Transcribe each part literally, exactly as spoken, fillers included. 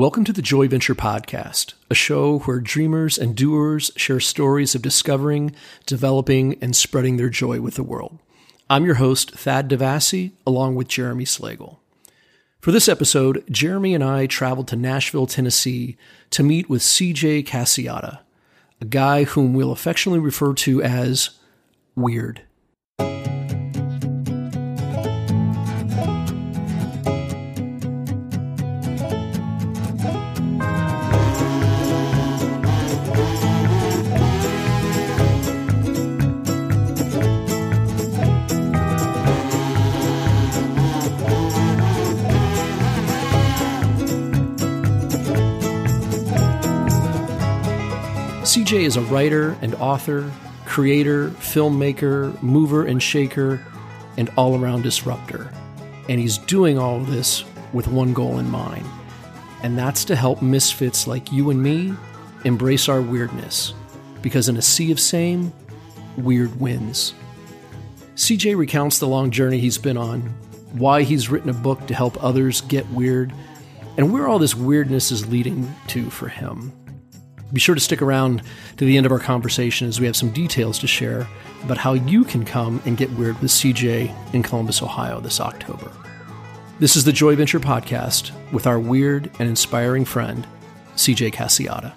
Welcome to the Joy Venture Podcast, a show where dreamers and doers share stories of discovering, developing, and spreading their joy with the world. I'm your host, Thad Devassi, along with Jeremy Slagle. For this episode, Jeremy and I traveled to Nashville, Tennessee to meet with C J Casciotta, a guy whom we'll affectionately refer to as Weird. C J is a writer and author, creator, filmmaker, mover and shaker, and all-around disruptor. And he's doing all of this with one goal in mind, and that's to help misfits like you and me embrace our weirdness, because in a sea of same, weird wins. C J recounts the long journey he's been on, why he's written a book to help others get weird, and where all this weirdness is leading to for him. Be sure to stick around to the end of our conversation as we have some details to share about how you can come and get weird with C J in Columbus, Ohio this October. This is the Joy Venture Podcast with our weird and inspiring friend, C J Casciotta.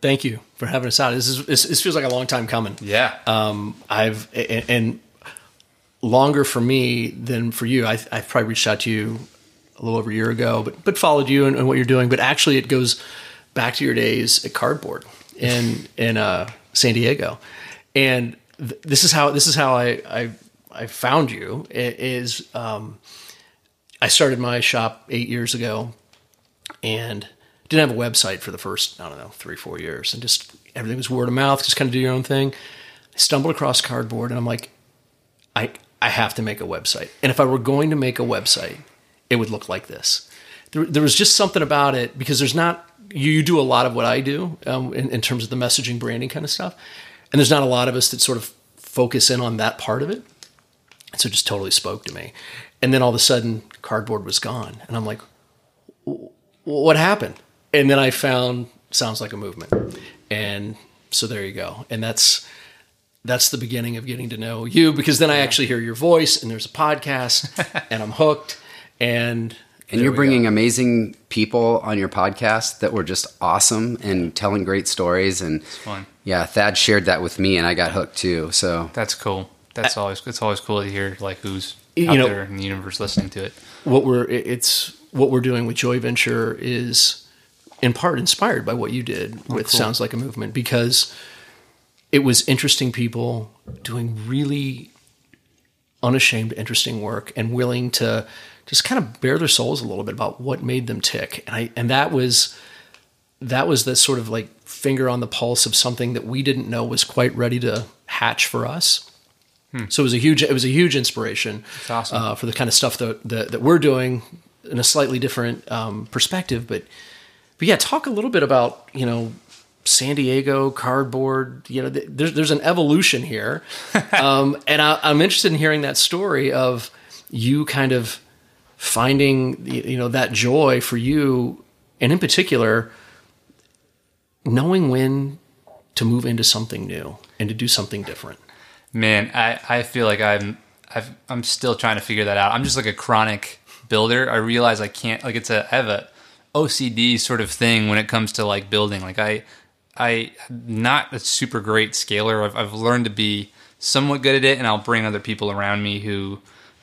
Thank you for having us out. This is this, this feels like a long time coming. Yeah. Um, I've and, and longer for me than for you. I, I've probably reached out to you a little over a year ago, but but followed you and, and what you're doing. But actually it goes back to your days at Cardboard in in uh, San Diego. And th- this is how this is how I I, I found you. It is um, I started my shop eight years ago and didn't have a website for the first, I don't know, three, four years. And just everything was word of mouth, just kind of do your own thing. I stumbled across Cardboard and I'm like, I I have to make a website. And if I were going to make a website, it would look like this. There, there was just something about it, because there's not, you, you do a lot of what I do um, in, in terms of the messaging, branding kind of stuff. And there's not a lot of us that sort of focus in on that part of it. And so it just totally spoke to me. And then all of a sudden Cardboard was gone. And I'm like, what happened? And then I found Sounds Like a Movement. And so there you go. And that's, that's the beginning of getting to know you, because then I actually hear your voice and there's a podcast and I'm hooked. And, and you're bringing go. amazing people on your podcast that were just awesome and telling great stories. And it's fun. Yeah, Thad shared that with me and I got hooked too. So that's cool. That's I, always, it's always cool to hear like who's out know, there in the universe listening to it. What we're, it's what we're doing with Joy Venture is in part inspired by what you did oh, with cool. Sounds Like a Movement, because it was interesting people doing really unashamed, interesting work and willing to just kind of bare their souls a little bit about what made them tick. And I, and that was, that was the sort of like finger on the pulse of something that we didn't know was quite ready to hatch for us. Hmm. So it was a huge, it was a huge inspiration. That's awesome. uh, for the kind of stuff that, that, that we're doing in a slightly different um, perspective. But, but yeah, talk a little bit about, you know, San Diego, Cardboard, you know, th- there's, there's an evolution here. um, and I, I'm interested in hearing that story of you kind of finding, you know, that joy for you, and in particular, knowing when to move into something new and to do something different. Man, I, I feel like I'm I've, I'm still trying to figure that out. I'm just like a chronic builder. I realize I can't, like it's a I have a O C D sort of thing when it comes to like building. Like I I I'm not a super great scaler. I've, I've learned to be somewhat good at it, and I'll bring other people around me who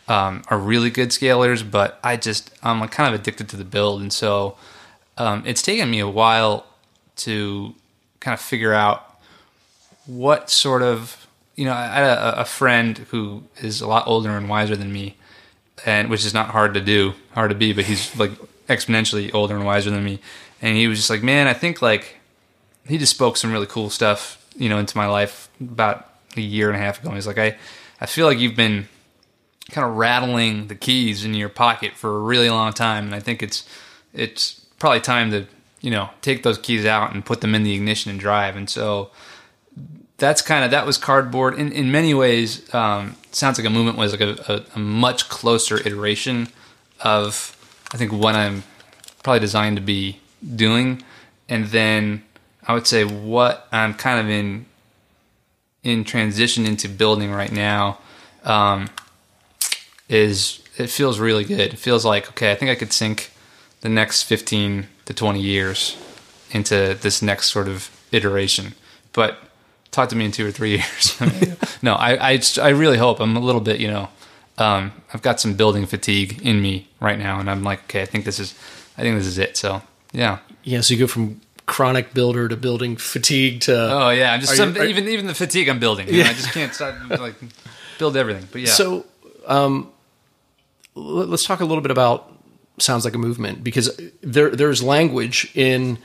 Um, are really good scalers, but I just, I'm kind of addicted to the build. And so um, it's taken me a while to kind of figure out what sort of, you know, I had a, a friend who is a lot older and wiser than me, and which is not hard to do, hard to be, but he's like exponentially older and wiser than me. And he was just like, man, I think like, he just spoke some really cool stuff, you know, into my life about a year and a half ago. And he's like, I, I feel like you've been kind of rattling the keys in your pocket for a really long time. And I think it's, it's probably time to, you know, take those keys out and put them in the ignition and drive. And so that's kind of, that was Cardboard in, in many ways. Um, Sounds Like a Movement was like a, a, a much closer iteration of I think what I'm probably designed to be doing, and then I would say what I'm kind of in in transition into building right now um, is it feels really good. It feels like, okay, I think I could sink the next fifteen to twenty years into this next sort of iteration. But talk to me in two or three years. no, I, I, I really hope I'm a little bit, you know, um, I've got some building fatigue in me right now, and I'm like, okay, I think this is, I think this is it. So yeah, yeah. So you go from chronic builder to building fatigue to oh yeah, I'm just some, you, are, even even the fatigue I'm building. You yeah. know, I just can't stop like build everything. But yeah. So um, let's talk a little bit about Sounds Like a Movement, because there there's language in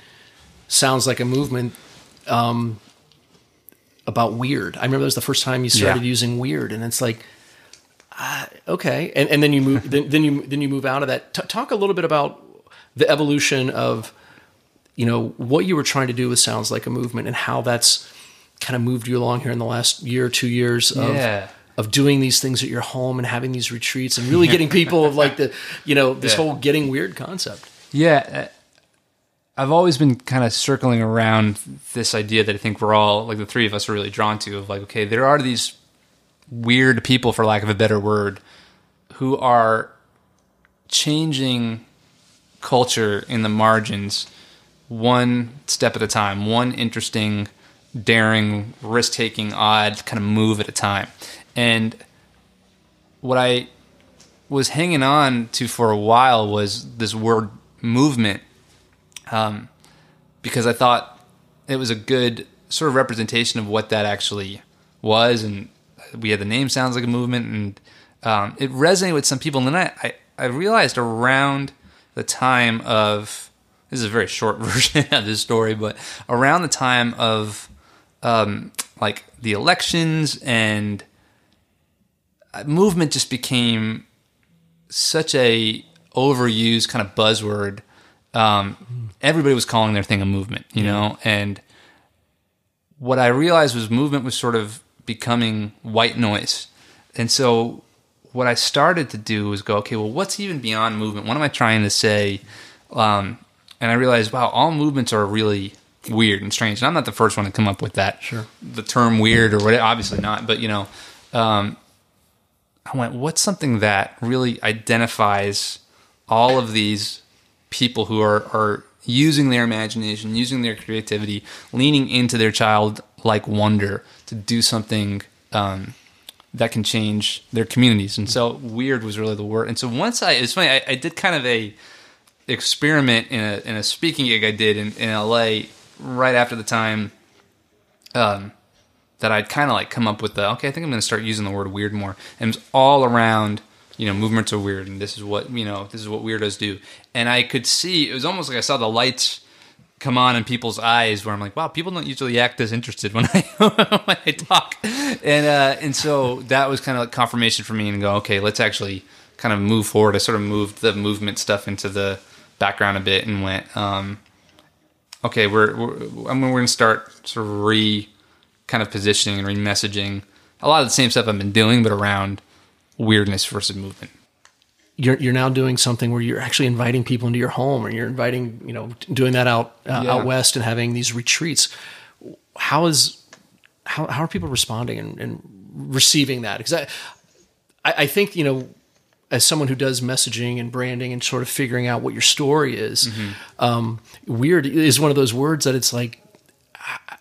Sounds Like a Movement um, about weird. I remember that was the first time you started yeah. using weird, and it's like uh, okay, and and then you move then, then you then you move out of that. T- talk a little bit about the evolution of, you know, what you were trying to do with Sounds Like a Movement and how that's kind of moved you along here in the last year or two years of, yeah. of doing these things at your home and having these retreats and really getting people of like the, you know, this yeah. whole getting weird concept. Yeah. I've always been kind of circling around this idea that I think we're all, like the three of us are really drawn to, of like, okay, there are these weird people, for lack of a better word, who are changing culture in the margins one step at a time, one interesting, daring, risk-taking, odd kind of move at a time. And what I was hanging on to for a while was this word movement, um, because I thought it was a good sort of representation of what that actually was. And we had the name Sounds Like a Movement, and um, it resonated with some people. And then I, I, I realized around the time of... This is a very short version of this story, but around the time of um, like the elections, and movement just became such a overused kind of buzzword. Um, everybody was calling their thing a movement, you know? Yeah. And what I realized was movement was sort of becoming white noise. And so what I started to do was go, okay, well, what's even beyond movement? What am I trying to say? Um, And I realized, wow, all movements are really weird and strange. And I'm not the first one to come up with that. Sure. The term weird or whatever, obviously not. But, you know, um, I went, what's something that really identifies all of these people who are, are using their imagination, using their creativity, leaning into their childlike wonder to do something um, that can change their communities? And so weird was really the word. And so once I, it's funny, I, I did kind of a, experiment in a in a speaking gig I did in, in L A right after the time um, that I'd kind of like come up with the, okay, I think I'm going to start using the word weird more. And it was all around, you know, movements are weird, and this is what, you know, this is what weirdos do. And I could see, it was almost like I saw the lights come on in people's eyes where I'm like, wow, people don't usually act as interested when I, when I talk. And, uh, and so that was kind of like confirmation for me and go, okay, let's actually kind of move forward. I sort of moved the movement stuff into the background a bit and went, um, okay, we're, we're, I mean, we're going to start sort of re kind of positioning and re-messaging a lot of the same stuff I've been doing, but around weirdness versus movement. You're, you're now doing something where you're actually inviting people into your home, or you're inviting, you know, doing that out, uh, yeah. out West and having these retreats. How is, how, how are people responding and, and receiving that? Because I, I, I think, you know, as someone who does messaging and branding and sort of figuring out what your story is, mm-hmm. um, weird is one of those words that it's like, I,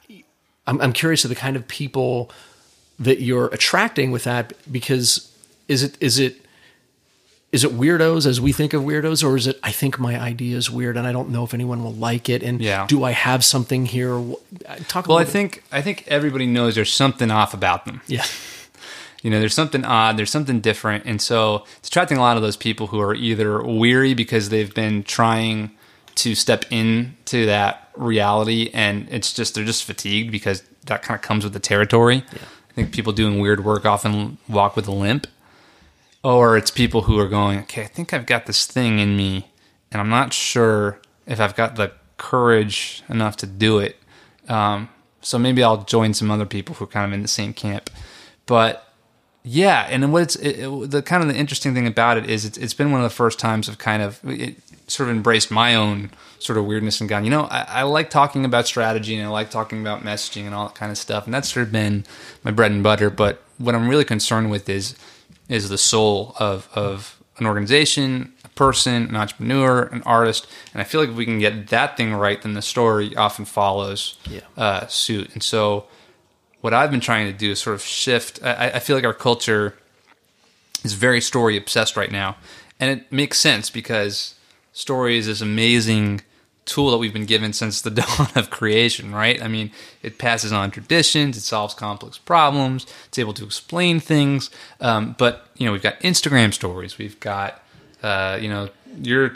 I'm, I'm curious of the kind of people that you're attracting with that, because is it, is it, is it weirdos as we think of weirdos, or is it, I think my idea is weird and I don't know if anyone will like it. And yeah. do I have something here? Talk well, I bit. think, I think everybody knows there's something off about them. Yeah. You know, there's something odd, there's something different. And so it's attracting a lot of those people who are either weary because they've been trying to step into that reality, and it's just, they're just fatigued because that kind of comes with the territory. Yeah. I think people doing weird work often walk with a limp. Or it's people who are going, okay, I think I've got this thing in me, and I'm not sure if I've got the courage enough to do it. Um, so maybe I'll join some other people who are kind of in the same camp. But Yeah, and what's it, it, the kind of the interesting thing about it is it's, it's been one of the first times I've kind of it sort of embraced my own sort of weirdness and gone, you know, I, I like talking about strategy and I like talking about messaging and all that kind of stuff, and that's sort of been my bread and butter. But what I'm really concerned with is is the soul of of an organization, a person, an entrepreneur, an artist, and I feel like if we can get that thing right, then the story often follows yeah. uh, suit, and so. What I've been trying to do is sort of shift. I, I feel like our culture is very story obsessed right now. And it makes sense because story is this amazing tool that we've been given since the dawn of creation, right? I mean, it passes on traditions, it solves complex problems, it's able to explain things. Um, but, you know, we've got Instagram stories, we've got, uh, you know, You're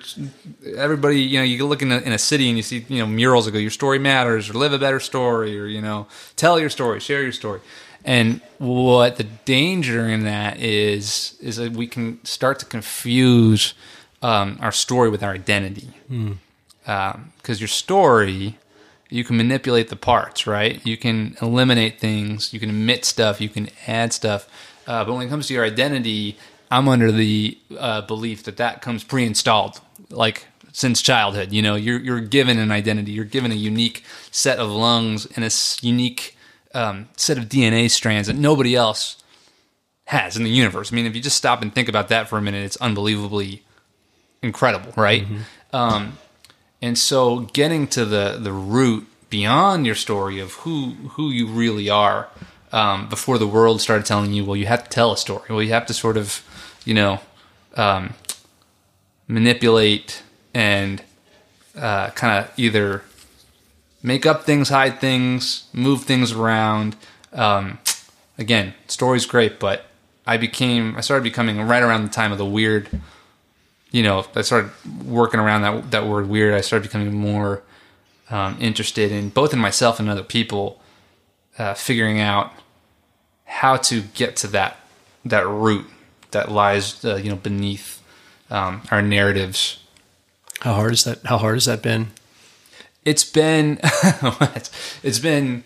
everybody, you know, you look in a, in a city and you see, you know, murals that go, your story matters, or live a better story, or, you know, tell your story, share your story. And what the danger in that is, is that we can start to confuse um, our story with our identity. Mm. Um, 'cause your story, you can manipulate the parts, right? You can eliminate things, you can omit stuff, you can add stuff. Uh, but when it comes to your identity, I'm under the uh, belief that that comes pre-installed, like since childhood. You know, you're you're given an identity, you're given a unique set of lungs and a unique um, set of D N A strands that nobody else has in the universe. I mean, if you just stop and think about that for a minute, it's unbelievably incredible, right? Mm-hmm. Um, and so, getting to the the root beyond your story of who who you really are. Um, before the world started telling you, well, you have to tell a story. Well, you have to sort of, you know, um, manipulate and uh, kind of either make up things, hide things, move things around. Um, again, story's great, but I became, I started becoming right around the time of the weird, you know, I started working around that, that word weird. I started becoming more um, interested in both in myself and other people, uh, figuring out how to get to that that root that lies, uh, you know, beneath um, our narratives. How hard is that? How hard has that been? It's been it's been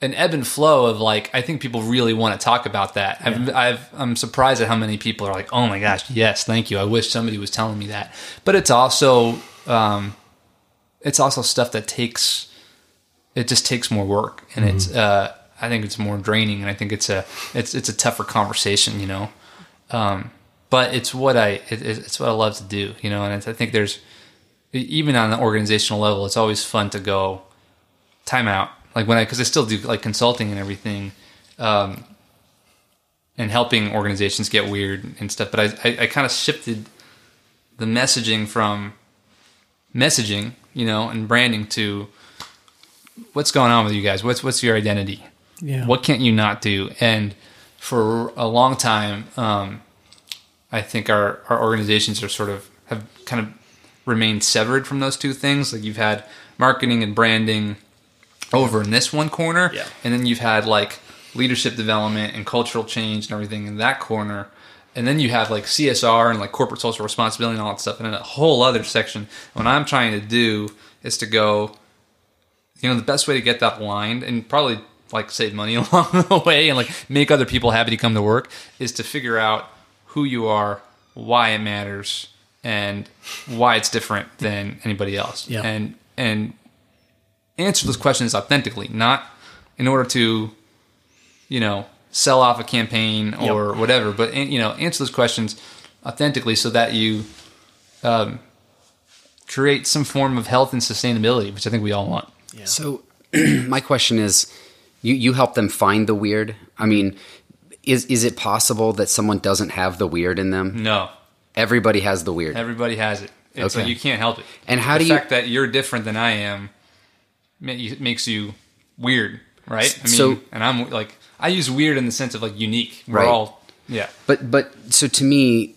an ebb and flow of like I think people really want to talk about that. Yeah. I've, I've I'm surprised at how many people are like, oh my gosh, yes, thank you. I wish somebody was telling me that. But it's also um, it's also stuff that takes. It just takes more work, and mm-hmm. it's. Uh, I think it's more draining, and I think it's a it's it's a tougher conversation, you know. Um, but it's what I it, it's what I love to do, you know. And it's, I think there's even on an organizational level, it's always fun to go time out, like when I because I still do like consulting and everything, um, and helping organizations get weird and stuff. But I I, I kind of shifted the messaging from messaging, you know, and branding to. What's going on with you guys? What's what's your identity? Yeah. What can't you not do? And for a long time, um, I think our, our organizations are sort of have kind of remained severed from those two things. Like you've had marketing and branding over in this one corner, yeah. and then you've had like leadership development and cultural change and everything in that corner. And then you have like C S R and like corporate social responsibility and all that stuff and in a whole other section. What I'm trying to do is to go. You know, the best way to get that aligned and probably like save money along the way and like make other people happy to come to work is to figure out who you are, why it matters, and why it's different than anybody else. Yeah. And and answer those questions authentically, not in order to, you know, sell off a campaign or yep. whatever, but, you know, answer those questions authentically so that you um, create some form of health and sustainability, which I think we all want. Yeah. So my question is, you, you help them find the weird. I mean, is is it possible that someone doesn't have the weird in them? No. Everybody has the weird. Everybody has it. It's okay. Like you can't help it. And how the do you... The fact that you're different than I am makes you weird, right? I mean, so, and I'm like, I use weird in the sense of like unique. We're right. all, yeah. But, but so to me,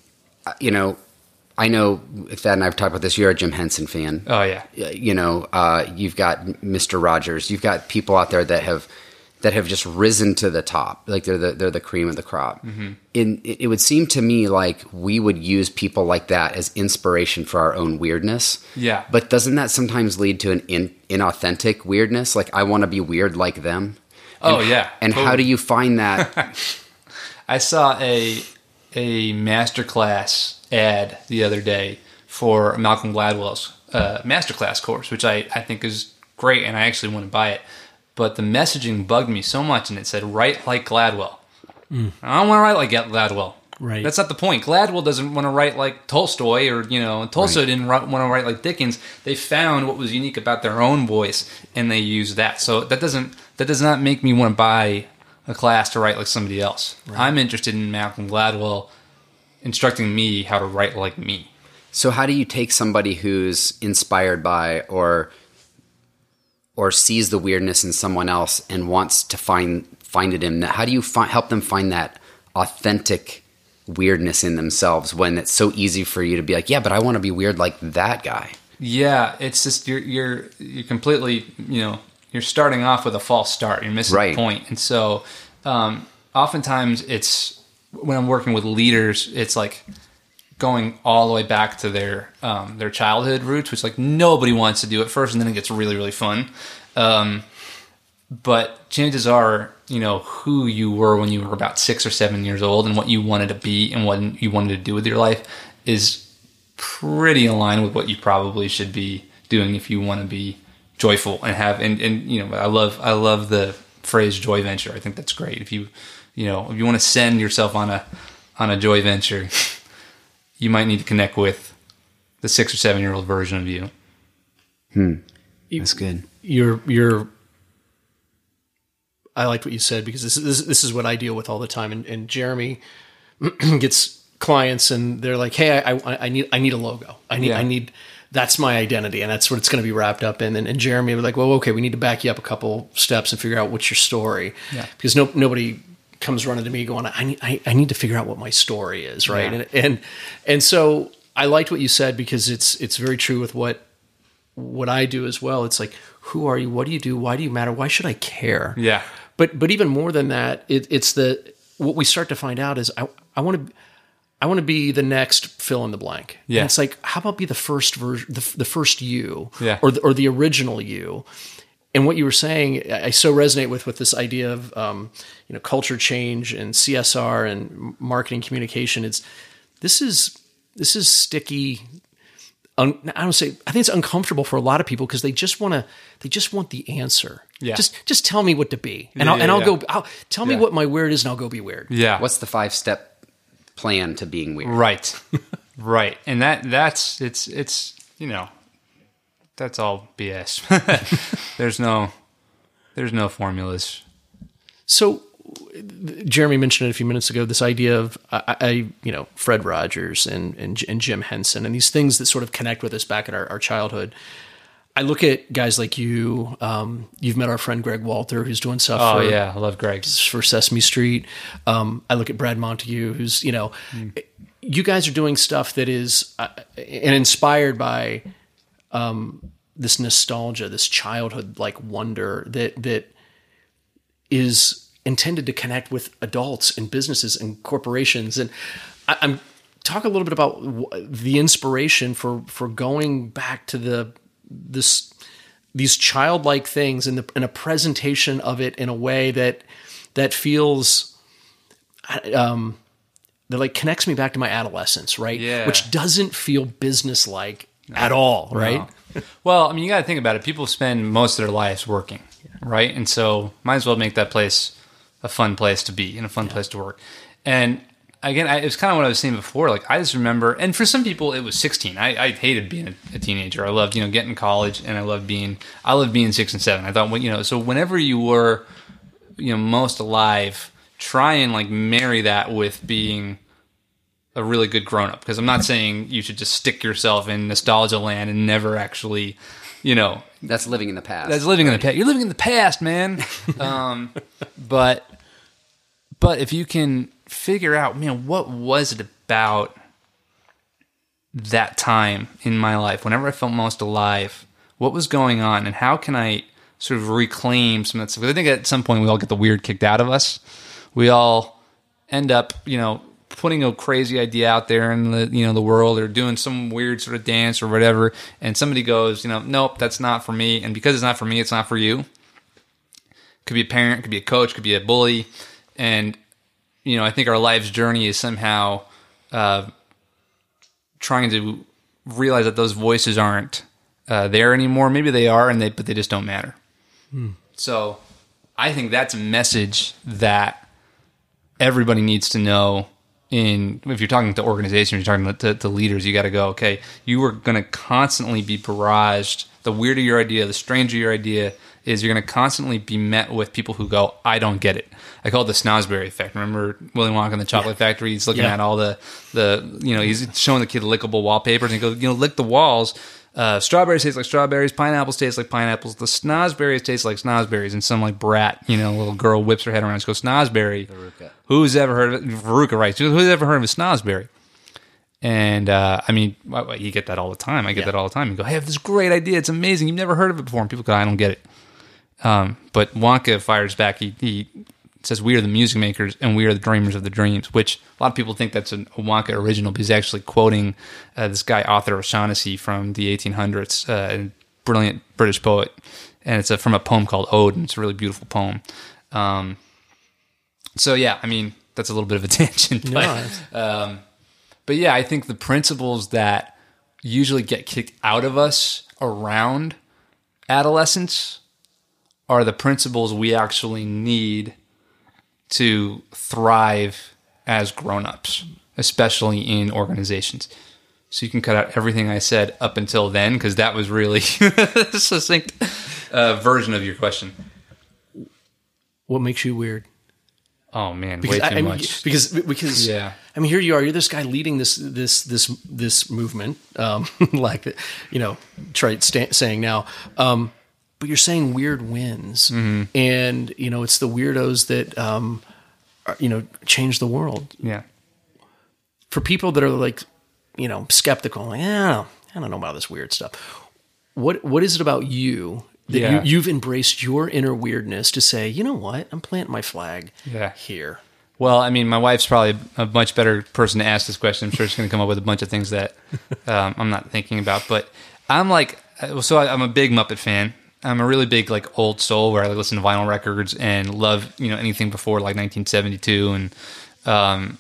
you know, I know Thad and I have talked about this. You're a Jim Henson fan. Oh, yeah. You know, uh, you've got Mister Rogers. You've got people out there that have that have just risen to the top. Like they're the they're the cream of the crop. Mm-hmm. In, it would seem to me like we would use people like that as inspiration for our own weirdness. Yeah. But doesn't that sometimes lead to an in, inauthentic weirdness? Like I want to be weird like them. And, oh, yeah. And totally. How do you find that? I saw a a Masterclass ad the other day for Malcolm Gladwell's uh, Masterclass course, which I, I think is great, and I actually want to buy it. But the messaging bugged me so much, and it said, write like Gladwell. Mm. I don't want to write like Gladwell. Right. That's not the point. Gladwell doesn't want to write like Tolstoy, or, you know, Tolstoy right. didn't want to write like Dickens. They found what was unique about their own voice, and they used that. So that doesn't that does not make me want to buy a class to write like somebody else. Right. I'm interested in Malcolm Gladwell instructing me how to write like me. So how do you take somebody who's inspired by or or sees the weirdness in someone else and wants to find find it in that? How do you fi- help them find that authentic weirdness in themselves when it's so easy for you to be like, yeah, but I want to be weird like that guy? Yeah, it's just you're you're you're completely, you know, you're starting off with a false start. You're missing right. the point. And so um, oftentimes it's when I'm working with leaders, it's like going all the way back to their um, their childhood roots, which like nobody wants to do at first, and then it gets really, really fun. Um, but chances are, you know, who you were when you were about six or seven years old and what you wanted to be and what you wanted to do with your life is pretty aligned with what you probably should be doing if you want to be joyful and have, and, and, you know, I love, I love the phrase joy venture. I think that's great. If you, you know, if you want to send yourself on a, on a joy venture, you might need to connect with the six or seven year old version of you. Hmm. That's good. You're, you're, I liked what you said, because this is this is what I deal with all the time. And, and Jeremy gets clients, and they're like, "Hey, I, I, I need I need a logo. I need yeah. I need that's my identity, and that's what it's going to be wrapped up in." And, and Jeremy was like, "Well, okay, we need to back you up a couple steps and figure out what's your story, yeah. because no nobody comes running to me going, I need I, I need to figure out what my story is, right?" Yeah. And and and so I liked what you said, because it's it's very true with what what I do as well. It's like, who are you? What do you do? Why do you matter? Why should I care? Yeah. But but even more than that, it, it's the what we start to find out is I I want to I want to be the next fill in the blank. Yeah, and it's like, how about be the first version, the, the first you, yeah. or the, or the original you. And what you were saying, I so resonate with with this idea of um, you know, culture change and C S R and marketing communication. It's this is this is sticky. Un, I don't say. I think it's uncomfortable for a lot of people, because they just want to. They just want the answer. Yeah. Just, just tell me what to be, and yeah, I'll, and yeah, I'll yeah. go. I'll, tell me yeah. what my weird is, and I'll go be weird. Yeah. What's the five step plan to being weird? Right. Right. And that, that's it's it's you know, that's all B S. there's no, there's no formulas. So, Jeremy mentioned it a few minutes ago, this idea of, I, I you know, Fred Rogers and, and and Jim Henson and these things that sort of connect with us back in our, our childhood. I look at guys like you. Um, you've met our friend Greg Walter, who's doing stuff. Oh for, yeah, I love Greg for Sesame Street. Um, I look at Brad Montague, who's you know, mm. you guys are doing stuff that is uh, and inspired by um, this nostalgia, this childhood like wonder that that is intended to connect with adults and businesses and corporations. And I, I'm talk a little bit about the inspiration for, for going back to the, this, these childlike things and the, and a presentation of it in a way that, that feels, um, that like connects me back to my adolescence. Right. Yeah. Which doesn't feel business-like no. at all. Right. No. Well, I mean, you gotta think about it. People spend most of their lives working. Yeah. Right. And so might as well make that place a fun place to be and a fun yeah. place to work. And again, I, it was kind of what I was saying before. Like, I just remember, and for some people it was sixteen. I, I hated being a, a teenager. I loved, you know, getting to college, and I loved being, I loved being six and seven. I thought, well, you know, so whenever you were, you know, most alive, try and like marry that with being a really good grown up. Because I'm not saying you should just stick yourself in nostalgia land and never actually, you know, that's living in the past. That's living right? in the past. You're living in the past, man. um, but but if you can figure out, man, what was it about that time in my life, whenever I felt most alive, what was going on, and how can I sort of reclaim some of that stuff? Because I think at some point we all get the weird kicked out of us. We all end up, you know, putting a crazy idea out there in the, you know, the world, or doing some weird sort of dance or whatever, and somebody goes, you know, nope, that's not for me. And because it's not for me, it's not for you. Could be a parent, could be a coach, could be a bully. And you know, I think our life's journey is somehow uh, trying to realize that those voices aren't uh, there anymore. Maybe they are, and they but they just don't matter. Mm. So I think that's a message that everybody needs to know. In if you're talking to organizations, you're talking to, to leaders, you got to go, okay, you are going to constantly be barraged. The weirder your idea, the stranger your idea is, you're going to constantly be met with people who go, I don't get it. I call it the Snosberry effect. Remember Willy Wonka in the Chocolate yeah. Factory? He's looking yeah. at all the, the, you know, he's showing the kid lickable wallpapers, and he goes, you know, lick the walls. Uh, strawberries taste like strawberries. Pineapples taste like pineapples. The snozberries taste like snozberries. And some like brat, you know, little girl whips her head around and goes, snozberry. Veruca. Who's ever heard of it? Veruca, right. Who's ever heard of a snozberry? And, uh, I mean, you get that all the time. I get yeah. that all the time. You go, hey, I have this great idea. It's amazing. You've never heard of it before. And people go, I don't get it. Um, but Wonka fires back. He, he says, we are the music makers and we are the dreamers of the dreams, which a lot of people think that's a Wonka original, but he's actually quoting uh, this guy, Arthur O'Shaughnessy, from the eighteen hundreds, uh, a brilliant British poet. And it's a, from a poem called Ode, and it's a really beautiful poem. Um, so, yeah, I mean, that's a little bit of a tangent. But, no, um, but, yeah, I think the principles that usually get kicked out of us around adolescence are the principles we actually need to thrive as grown-ups, especially in organizations. So you can cut out everything I said up until then, because that was really a succinct uh, version of your question. What makes you weird? Oh man, because way too I, I much. Mean, because because yeah. I mean, here you are. You're this guy leading this this this this movement, um, like you know, trite sta- saying now. Um, But you're saying weird wins, mm-hmm. and you know it's the weirdos that um, are, you know change the world. Yeah. For people that are like, you know, skeptical, like, eh, I don't know about this weird stuff. What what is it about you that yeah. you, you've embraced your inner weirdness to say, you know what, I'm planting my flag yeah. here? Well, I mean, my wife's probably a much better person to ask this question. I'm sure she's going to come up with a bunch of things that um, I'm not thinking about. But I'm like, so I'm a big Muppet fan. I'm a really big like old soul where I like, listen to vinyl records and love, you know, anything before like nineteen seventy-two. And, um,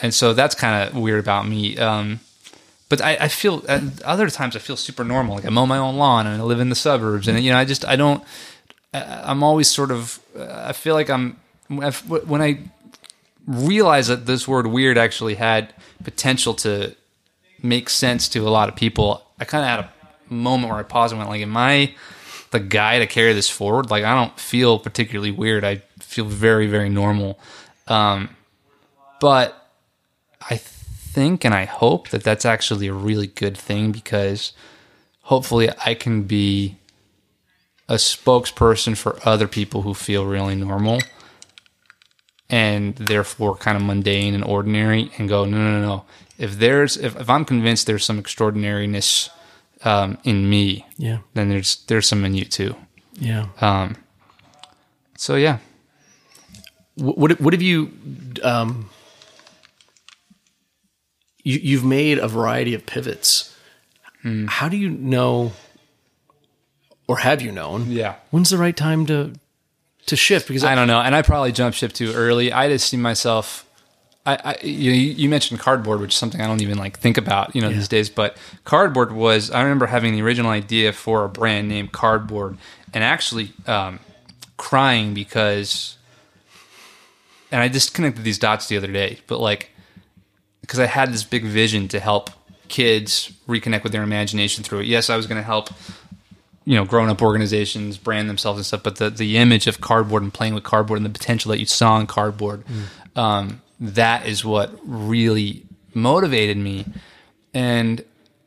and so that's kind of weird about me. Um, but I, I feel at other times I feel super normal. Like I mow my own lawn and I live in the suburbs and, you know, I just, I don't, I, I'm always sort of, uh, I feel like I'm, I've, when I realized that this word weird actually had potential to make sense to a lot of people, I kind of had a moment where I paused and went like, am I the guy to carry this forward? Like, I don't feel particularly weird. I feel very, very normal. Um, but I think and I hope that that's actually a really good thing, because hopefully I can be a spokesperson for other people who feel really normal and therefore kind of mundane and ordinary and go, no, no, no, no. If there's, if, if I'm convinced there's some extraordinariness Um, in me, yeah. Then there's there's some in you too, yeah. Um, so yeah. What what, what have you um? You you've made a variety of pivots. Mm. How do you know, or have you known? Yeah. When's the right time to to shift? Because I, I don't know, and I probably jumped ship too early. I just see myself. I, I you, you mentioned Cardboard, which is something I don't even like think about, you know, yeah. these days. But Cardboard was, I remember having the original idea for a brand named Cardboard, and actually um, crying because, and I just connected these dots the other day, but like, because I had this big vision to help kids reconnect with their imagination through it. Yes, I was going to help, you know, grown-up organizations brand themselves and stuff, but the, the image of Cardboard and playing with Cardboard and the potential that you saw in Cardboard, mm. um, that is what really motivated me. And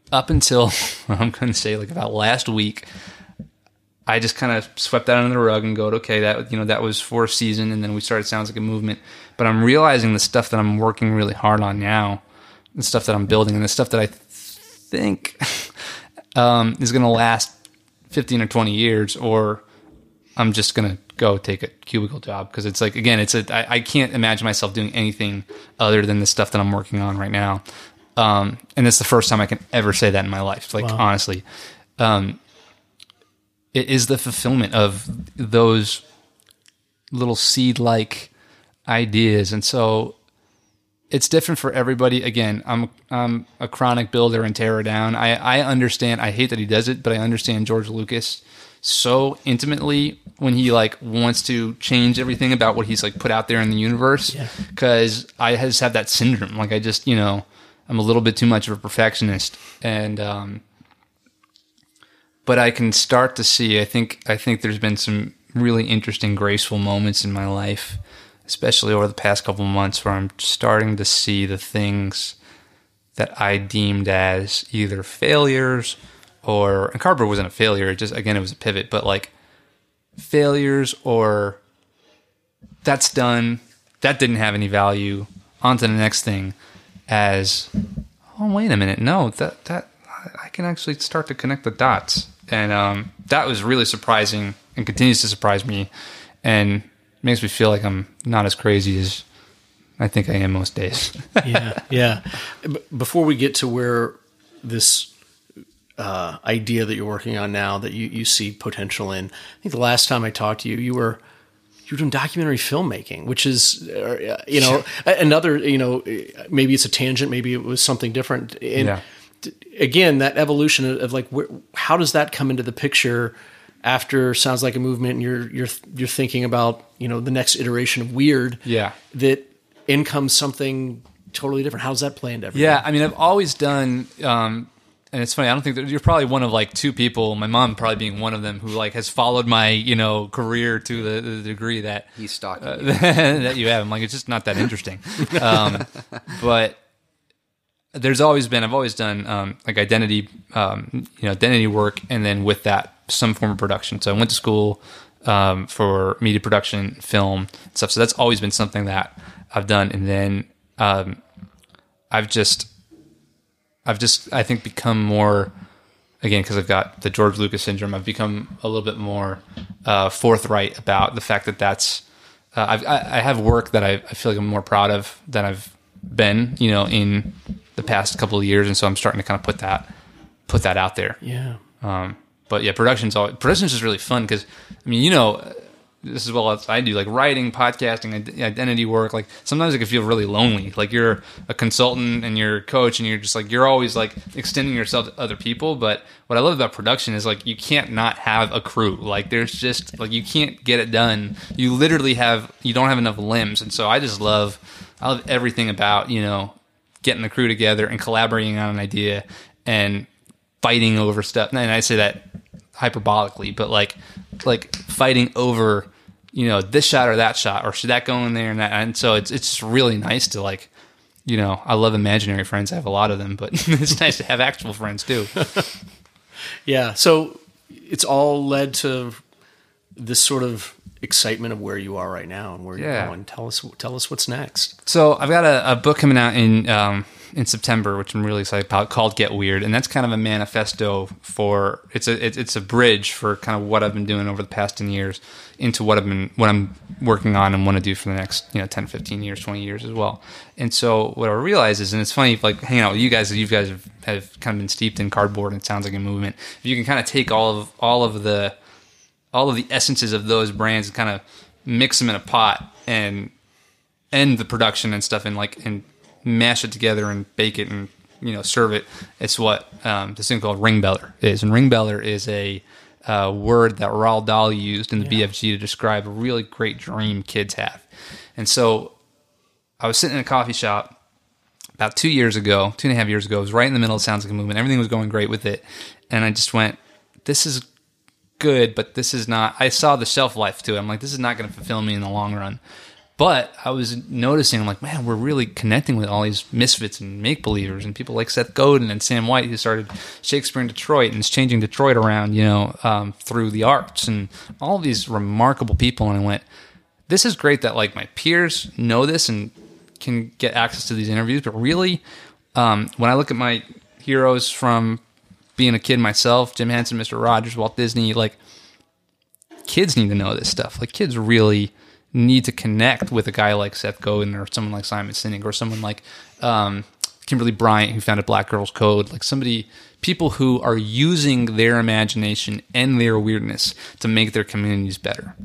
up until, I'm going to say like about last week, I just kind of swept that under the rug and go, okay, that, you know, that was for a season. And then we started Sounds Like a Movement. But I'm realizing the stuff that I'm working really hard on now, the stuff that I'm building, and the stuff that I th- think um, is going to last fifteen or twenty years, or I'm just going to go take a cubicle job. Because it's like, again, it's a, I, I can't imagine myself doing anything other than the stuff that I'm working on right now. Um, and it's the first time I can ever say that in my life. Like, wow. honestly, um, it is the fulfillment of those little seed-like ideas. And so it's different for everybody. Again, I'm I'm a chronic builder and tear down. I, I understand. I hate that he does it, but I understand George Lucas so intimately when he like wants to change everything about what he's like put out there in the universe. Because yeah. I just have that syndrome. Like I just, you know, I'm a little bit too much of a perfectionist, and um, but I can start to see. I think I think there's been some really interesting, graceful moments in my life, especially over the past couple of months, where I'm starting to see the things that I deemed as either failures or, and Cardboard wasn't a failure, it just, again, it was a pivot, but like failures or that's done, that didn't have any value, on to the next thing, as, oh, wait a minute, no, that, that, I can actually start to connect the dots. And um, that was really surprising and continues to surprise me. And makes me feel like I'm not as crazy as I think I am most days. yeah, yeah. Before we get to where this uh, idea that you're working on now that you, you see potential in, I think the last time I talked to you, you were you were doing documentary filmmaking, which is uh, you know another you know maybe it's a tangent, maybe it was something different. And yeah. again, that evolution of, of like where, how does that come into the picture? After Sounds Like a Movement, and you're you're you're thinking about, you know, the next iteration of Weird. Yeah, that in comes something totally different. How's that play into everything? Yeah, I mean, I've always done, um, and it's funny. I don't think that, you're probably one of like two people. My mom probably being one of them who like has followed my you know career to the, the degree that he's stalking uh, you. that you have. I'm like, it's just not that interesting. um, but there's always been. I've always done um, like identity, um, you know, identity work, and then with that, some form of production. So I went to school um, for media production, film stuff. So that's always been something that I've done. And then um, I've just, I've just, I think become more, again, because I've got the George Lucas syndrome, I've become a little bit more uh, forthright about the fact that that's, uh, I've, I, I have work that I, I feel like I'm more proud of than I've been, you know, in the past couple of years. And so I'm starting to kind of put that, put that out there. Yeah. Um, But yeah, production's all production's just really fun because, I mean, you know, this is what I do, like writing, podcasting, identity work. Like sometimes it can feel really lonely. Like you're a consultant and you're a coach and you're just like, you're always like extending yourself to other people. But what I love about production is like, you can't not have a crew. Like there's just like, you can't get it done. You literally have, you don't have enough limbs. And so I just love, I love everything about, you know, getting the crew together and collaborating on an idea and fighting over stuff. And I say that hyperbolically, but like, like fighting over, you know, this shot or that shot, or should that go in there and that. And so it's it's really nice to like, you know, I love imaginary friends. I have a lot of them, but it's nice to have actual friends too. Yeah. So it's all led to this sort of excitement of where you are right now and where yeah. you're going. Tell us, tell us what's next. So I've got a, a book coming out in, um, in September, which I'm really excited about, called Get Weird. And that's kind of a manifesto for, it's a, it, it's a bridge for kind of what I've been doing over the past ten years into what I've been, what I'm working on and want to do for the next, you know, ten, fifteen years, twenty years as well. And so what I realize is, and it's funny, like hanging out with you guys, you guys have, have kind of been steeped in Cardboard and Sounds Like a Movement. If you can kind of take all of, all of the, all of the essences of those brands and kind of mix them in a pot and end the production and stuff and like, and mash it together and bake it and, you know, serve it. It's what um, this thing called Ring Beller is. And Ring Beller is a uh, word that Roald Dahl used in the yeah. B F G to describe a really great dream kids have. And so I was sitting in a coffee shop about two years ago, two and a half years ago. It was right in the middle of Sounds Like a Movement. Everything was going great with it. And I just went, this is good, but this is not. I saw the shelf life to it. I'm like, this is not going to fulfill me in the long run. But I was noticing, I'm like, man, we're really connecting with all these misfits and make-believers and people like Seth Godin and Sam White, who started Shakespeare in Detroit and is changing Detroit around, you know, um, through the arts and all these remarkable people. And I went, this is great that, like, my peers know this and can get access to these interviews. But really, um, when I look at my heroes from being a kid myself, Jim Henson, Mister Rogers, Walt Disney, like, kids need to know this stuff. Like, kids really need to connect with a guy like Seth Godin or someone like Simon Sinek or someone like um, Kimberly Bryant, who founded Black Girls Code, like somebody, people who are using their imagination and their weirdness to make their communities better.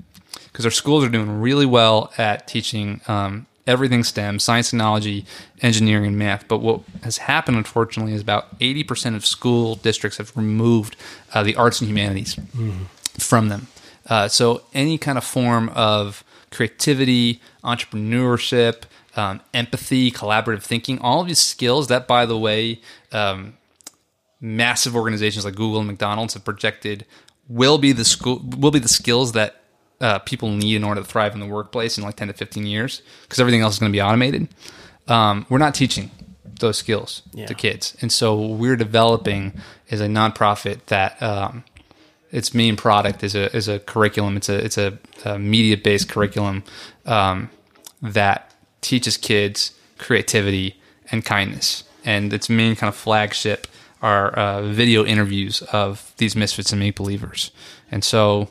because our schools are doing really well at teaching um, everything STEM, science, technology, engineering, and math. But what has happened, unfortunately, is about eighty percent of school districts have removed uh, the arts and humanities mm. from them. Uh, so any kind of form of creativity, entrepreneurship, um, empathy, collaborative thinking, all of these skills that, by the way, um, massive organizations like Google and McDonald's have projected will be the school will be the skills that uh, people need in order to thrive in the workplace in like ten to fifteen years, because everything else is going to be automated. Um, we're not teaching those skills yeah. to kids. And so what we're developing is a nonprofit that um, its main product is a is a curriculum. It's a it's a, a media-based curriculum um, that teaches kids creativity and kindness. And its main kind of flagship are uh, video interviews of these misfits and make-believers. And so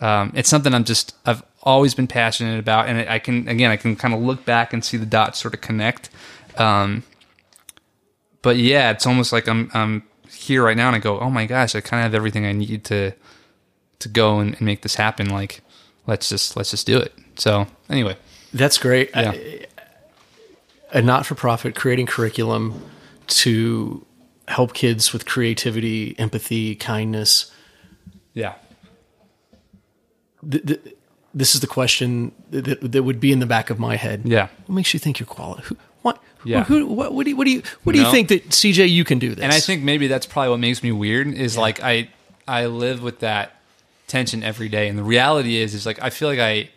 um, it's something I'm just, I've always been passionate about. And I can, again, I can kind of look back and see the dots sort of connect. Um, but yeah, it's almost like I'm I'm here right now and I go, oh my gosh, I kind of have everything I need to to go and, and make this happen. Like, let's just, let's just do it. So anyway. That's great. Yeah. I, a not-for-profit creating curriculum to help kids with creativity, empathy, kindness. Yeah. The, the, this is the question that, that would be in the back of my head. Yeah. What makes you think you're qualified? Who, what? Yeah. Who, who, what, what do you? What do you? What do no. you think that C J you can do this? And I think maybe that's probably what makes me weird. Is yeah. like I I live with that tension every day, and the reality is is like I feel like I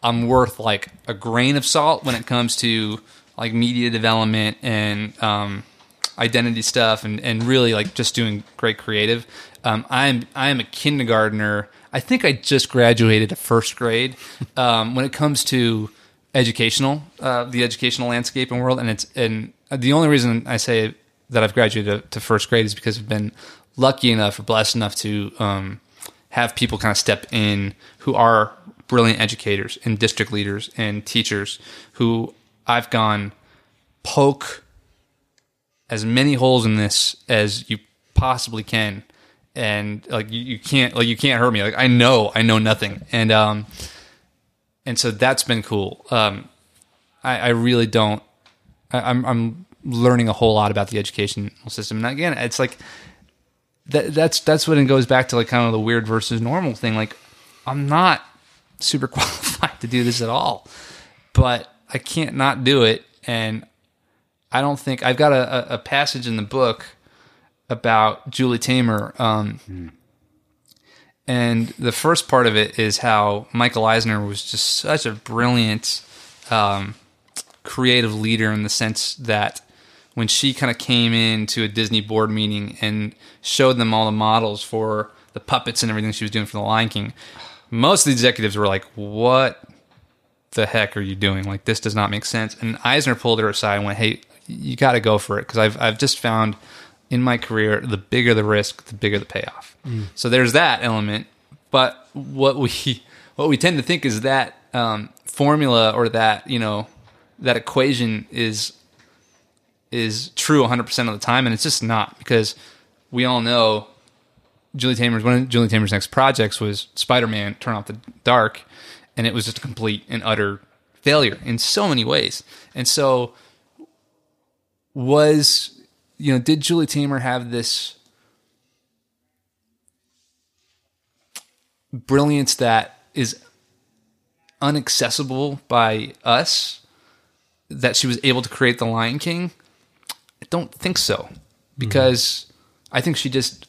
I'm worth like a grain of salt when it comes to like media development and um. identity stuff and, and really like just doing great creative. Um, I'm I am a kindergartner. I think I just graduated to first grade um, when it comes to educational uh, the educational landscape and world. And it's and the only reason I say that I've graduated to, to first grade is because I've been lucky enough or blessed enough to um, have people kind of step in who are brilliant educators and district leaders and teachers who I've gone poke as many holes in this as you possibly can. And like, you, you can't, like, you can't hurt me. Like, I know, I know nothing. And, um, and so that's been cool. Um, I, I really don't, I, I'm, I'm learning a whole lot about the educational system. And again, it's like, that, that's, that's when it goes back to like kind of the weird versus normal thing. Like, I'm not super qualified to do this at all, but I can't not do it. And I don't think I've got a, a passage in the book about Julie Taymor, um, mm. and the first part of it is how Michael Eisner was just such a brilliant, um, creative leader in the sense that when she kind of came into a Disney board meeting and showed them all the models for the puppets and everything she was doing for The Lion King, most of the executives were like, "What the heck are you doing? Like, this does not make sense." And Eisner pulled her aside and went, "Hey, you got to go for it, because I've I've just found in my career the bigger the risk, the bigger the payoff." Mm. So there's that element, but what we what we tend to think is that um, formula or that you know that equation is is true one hundred percent of the time, and it's just not, because we all know Julie Taymor's one of Julie Taymor's next projects was Spider-Man Turn Off the Dark, and it was just a complete and utter failure in so many ways, and so. Was, you know, did Julie Taymor have this brilliance that is unaccessible by us, that she was able to create The Lion King? I don't think so, because mm-hmm. I think she just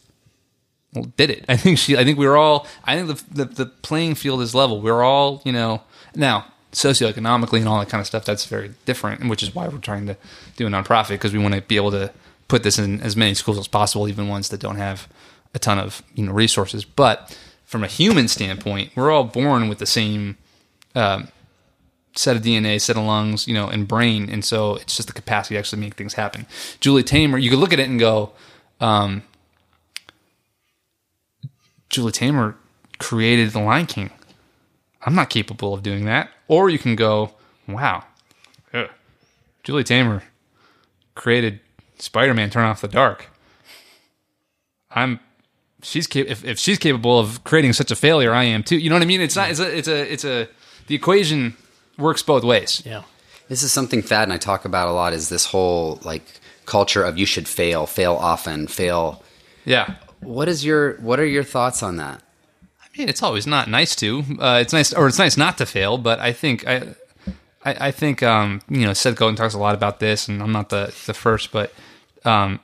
well, did it. I think she, I think we were all, I think the, the, the playing field is level. We're all, you know, now, socioeconomically and all that kind of stuff, that's very different, which is why we're trying to do a nonprofit, because we want to be able to put this in as many schools as possible, even ones that don't have a ton of you know resources. But from a human standpoint, we're all born with the same um, set of D N A, set of lungs, you know, and brain, and so it's just the capacity to actually make things happen. Julie Taymor, you could look at it and go, um, Julie Taymor created The Lion King. I'm not capable of doing that. Or you can go, wow, ugh. Julie Taymor created Spider-Man Turn Off the Dark. I'm she's cap- if, if she's capable of creating such a failure, I am too. You know what I mean? It's not. It's a. It's a. It's a. The equation works both ways. Yeah. This is something Thad and I talk about a lot. Is this whole like culture of you should fail, fail often, fail. Yeah. What is your? What are your thoughts on that? I mean, it's always not nice to. Uh, it's nice, or it's nice not to fail. But I think I. I, I think um, you know, Seth Godin talks a lot about this, and I'm not the, the first, but um,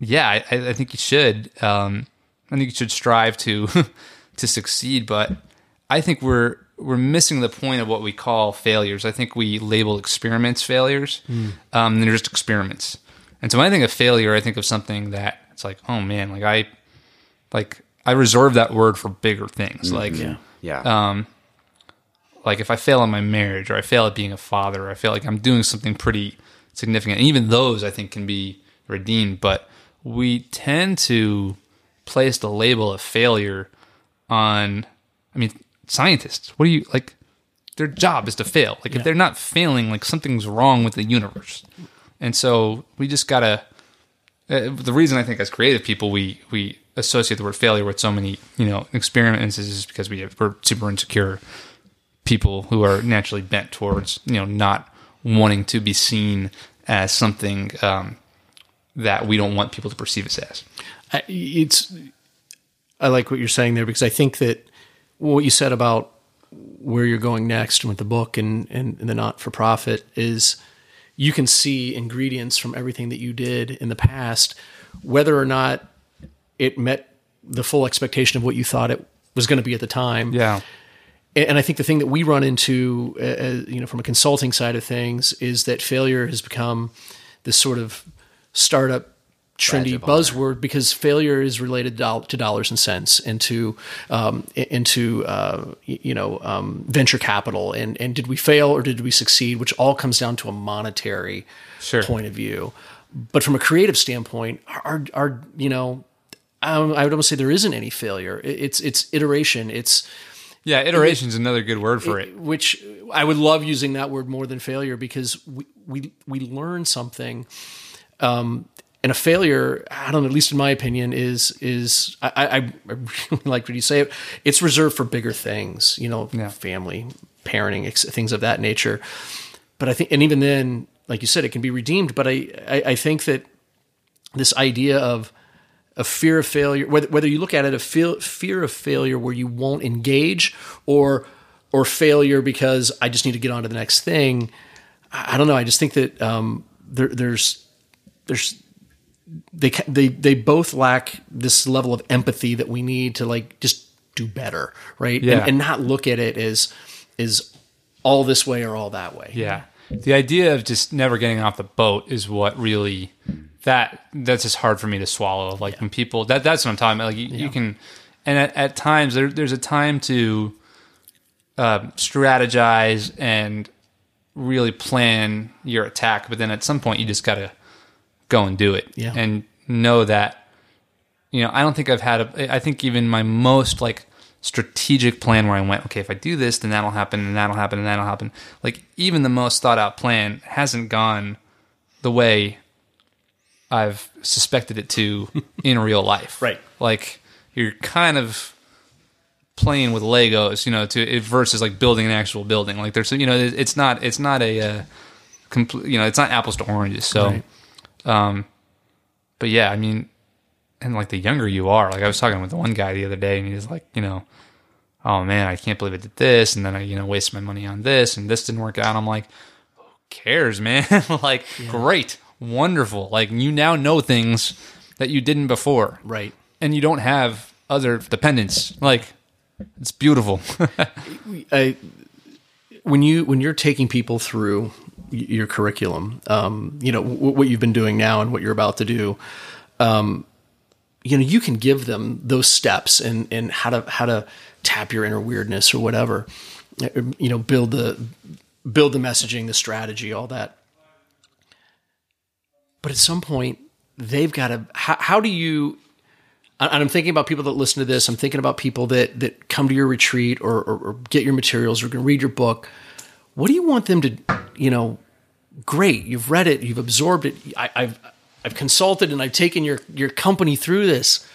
yeah, I, I think you should. Um, I think you should strive to to succeed, but I think we're we're missing the point of what we call failures. I think we label experiments failures, mm. um, and they're just experiments. And so when I think of failure, I think of something that it's like, oh man, like I like I reserve that word for bigger things, mm-hmm. like yeah. yeah. Um, Like if I fail in my marriage, or I fail at being a father, or I feel like I'm doing something pretty significant. And even those, I think, can be redeemed. But we tend to place the label of failure on, I mean, scientists. What do you, like, their job is to fail. Like, yeah. if they're not failing, like, something's wrong with the universe. And so we just got to, uh, the reason I think as creative people we we associate the word failure with so many, you know, experiments is just because we have, we're super insecure people who are naturally bent towards, you know, not wanting to be seen as something um, that we don't want people to perceive us as. I, it's, I like what you're saying there, because I think that what you said about where you're going next with the book and, and the not-for-profit is you can see ingredients from everything that you did in the past, whether or not it met the full expectation of what you thought it was going to be at the time. Yeah. And I think the thing that we run into, uh, you know, from a consulting side of things, is that failure has become this sort of startup trendy buzzword, because failure is related to dollars and cents, and to um, into uh, you know um, venture capital, and and did we fail or did we succeed, which all comes down to a monetary sure. point of view. But from a creative standpoint, our our you know, I would almost say there isn't any failure. It's it's iteration. It's Yeah, iteration is another good word for it, it. Which I would love using that word more than failure, because we we, we learn something, um, and a failure, I don't know, at least in my opinion, is is I, I, I really like what you say. It. It's reserved for bigger things, you know, yeah. family, parenting, ex- things of that nature. But I think, and even then, like you said, it can be redeemed. But I, I, I think that this idea of a fear of failure, whether, whether you look at it a fe- fear of failure where you won't engage, or or failure because I just need to get on to the next thing. I, I don't know. I just think that um, there, there's there's they they they both lack this level of empathy that we need to like just do better, right? Yeah. And, and not look at it as is all this way or all that way. Yeah, the idea of just never getting off the boat is what really. That that's just hard for me to swallow. Like yeah. when people, that that's what I'm talking about. Like you, yeah. you can, and at, at times there, there's a time to uh, strategize and really plan your attack. But then at some point you just gotta go and do it. Yeah. And know that, you know, I don't think I've had a. I think even my most like strategic plan where I went, okay, if I do this, then that'll happen, and that'll happen, and that'll happen. Like even the most thought out plan hasn't gone the way I've suspected it to in real life. Right. Like you're kind of playing with Legos, you know, to it versus like building an actual building. Like there's, you know, it's not, it's not a, uh, complete, you know, it's not apples to oranges. So, right. um, but yeah, I mean, and like the younger you are, like I was talking with the one guy the other day, and he was like, you know, oh man, I can't believe I did this. And then I, you know, wasted my money on this, and this didn't work out. I'm like, who cares, man? Like, yeah. great. Wonderful. Like you now know things that you didn't before. Right. And you don't have other dependents. Like it's beautiful. I, when you, when you're taking people through your curriculum, um, you know, w- what you've been doing now and what you're about to do, um, you know, you can give them those steps and, and how to, how to tap your inner weirdness or whatever, you know, build the, build the messaging, the strategy, all that. But at some point, they've got to. How, how do you? And I'm thinking about people that listen to this. I'm thinking about people that that come to your retreat or, or, or get your materials or can read your book. What do you want them to? You know, great. You've read it. You've absorbed it. I, I've I've consulted and I've taken your your company through this.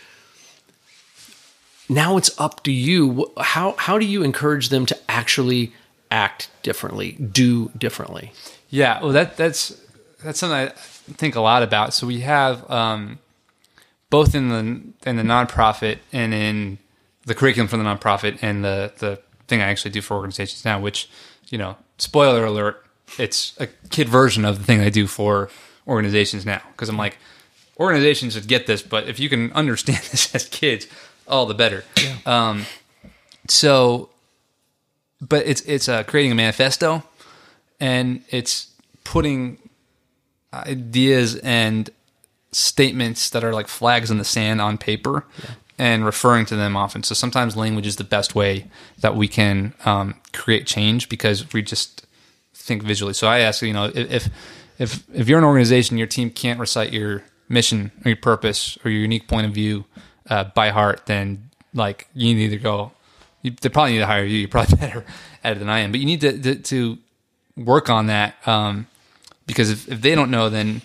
now it's up to you. How, how do you encourage them to actually act differently, do differently? Yeah. Well, that, that's, that's something I think a lot about. So we have, um, both in the, in the nonprofit and in the curriculum for the nonprofit and the, the thing I actually do for organizations now, which, you know, spoiler alert, it's a kid version of the thing I do for organizations now. Cause I'm like, organizations should get this, but if you can understand this as kids, all the better. Yeah. Um, so, but it's, it's uh, creating a manifesto, and it's putting ideas and statements that are like flags in the sand on paper, yeah, and referring to them often. So sometimes language is the best way that we can um, create change, because we just think visually. So I ask, you know, if, if, if you're an organization, your team can't recite your mission or your purpose or your unique point of view uh, by heart, then like you need to go, you, they probably need to hire you. You're probably better at it than I am, but you need to, to, to work on that. Um, because if, if they don't know, then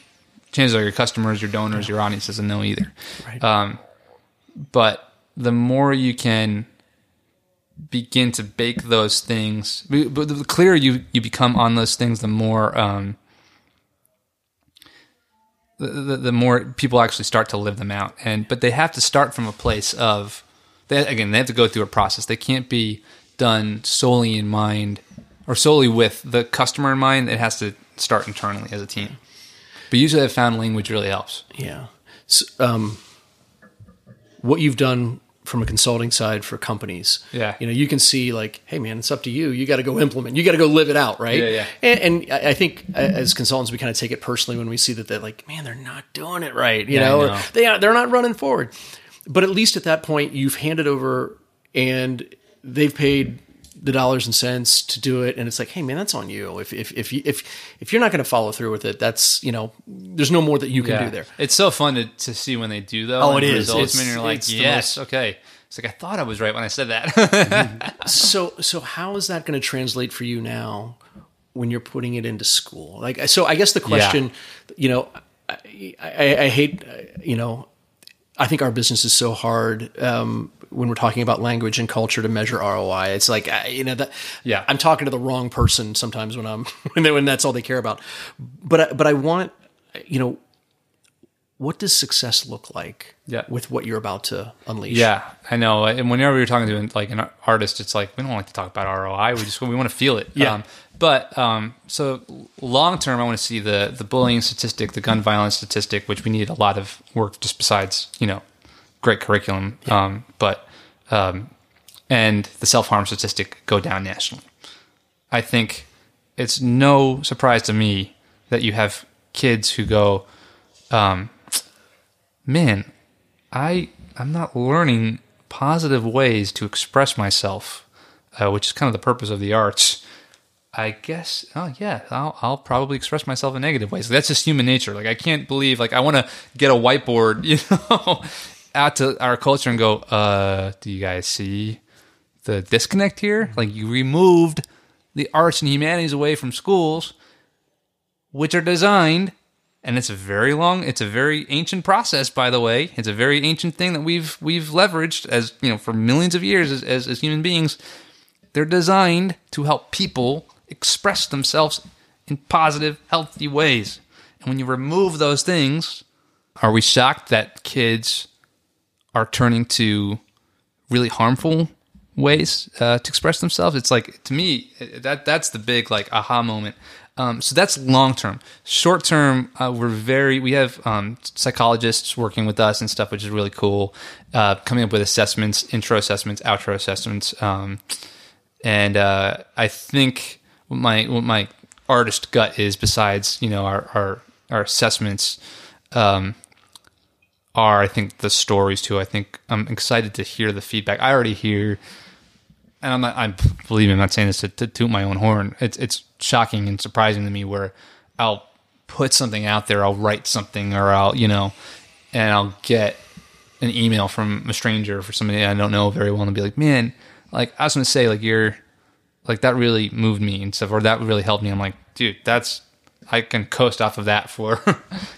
chances are your customers, your donors, your audience doesn't know either. Right. Um, but the more you can begin to bake those things, but the clearer you, you become on those things, the more, um, The, the, the more people actually start to live them out. And but they have to start from a place of, they, again, they have to go through a process. They can't be done solely in mind or solely with the customer in mind. It has to start internally as a team. But usually I've found language really helps. Yeah. So, um, what you've done from a consulting side for companies, yeah, you know, you can see like, hey man, it's up to you. You got to go implement. You got to go live it out, right? Yeah, yeah. And, and I think as consultants, we kind of take it personally when we see that they're like, man, they're not doing it right, you yeah, know, know. Or they are, they're not running forward. But at least at that point, you've handed over, and they've paid the dollars and cents to do it, and it's like, hey man, that's on you. If if if you, if if you're not going to follow through with it, that's, you know, there's no more that you can yeah. do there. It's so fun to, to see when they do though. Oh, it is. Results, it's, and you're like, yes, most, okay. It's like I thought I was right when I said that. mm-hmm. So so how is that going to translate for you now when you're putting it into school? Like, so I guess the question, yeah. you know, I, I, I hate, you know, I think our business is so hard. Um, when we're talking about language and culture to measure R O I, it's like, you know, that yeah. I'm talking to the wrong person sometimes when I'm, when, they, when that's all they care about. But, I, but I want, you know, what does success look like yeah. with what you're about to unleash? Yeah, I know. And whenever you're talking to like an artist, it's like, we don't like to talk about R O I. We just, we want to feel it. Yeah. Um, but, um, so long-term, I want to see the, the bullying statistic, the gun violence statistic, which we need a lot of work just besides, you know, great curriculum, yeah. um, but um, and the self-harm statistic go down nationally. I think it's no surprise to me that you have kids who go, um, man, I, I'm not learning positive ways to express myself, uh, which is kind of the purpose of the arts. I guess, oh yeah, I'll, I'll probably express myself in negative ways. That's just human nature. Like I can't believe, like I want to get a whiteboard, you know, out to our culture and go, uh, do you guys see the disconnect here? Like you removed the arts and humanities away from schools, which are designed, and it's a very long, it's a very ancient process, by the way. It's a very ancient thing that we've we've leveraged as, you know, for millions of years as as, as human beings. They're designed to help people express themselves in positive, healthy ways. And when you remove those things, are we shocked that kids are turning to really harmful ways uh, to express themselves? It's like, to me, that that's the big like aha moment. Um, so that's long term. Short term, uh, we're very we have um, psychologists working with us and stuff, which is really cool. Uh, coming up with assessments, intro assessments, outro assessments, um, and uh, I think what my what my artist gut is, besides, you know, our our, our assessments. Um, Are, I think, the stories too. I think I'm excited to hear the feedback. I already hear, and I'm not, I'm believe me, I'm not saying this to, to toot my own horn. It's it's shocking and surprising to me where I'll put something out there, I'll write something, or I'll, you know, and I'll get an email from a stranger or for somebody I don't know very well, and I'll be like, man, like I was gonna say, like you're, like that really moved me and stuff, or that really helped me. I'm like, dude, that's I can coast off of that for,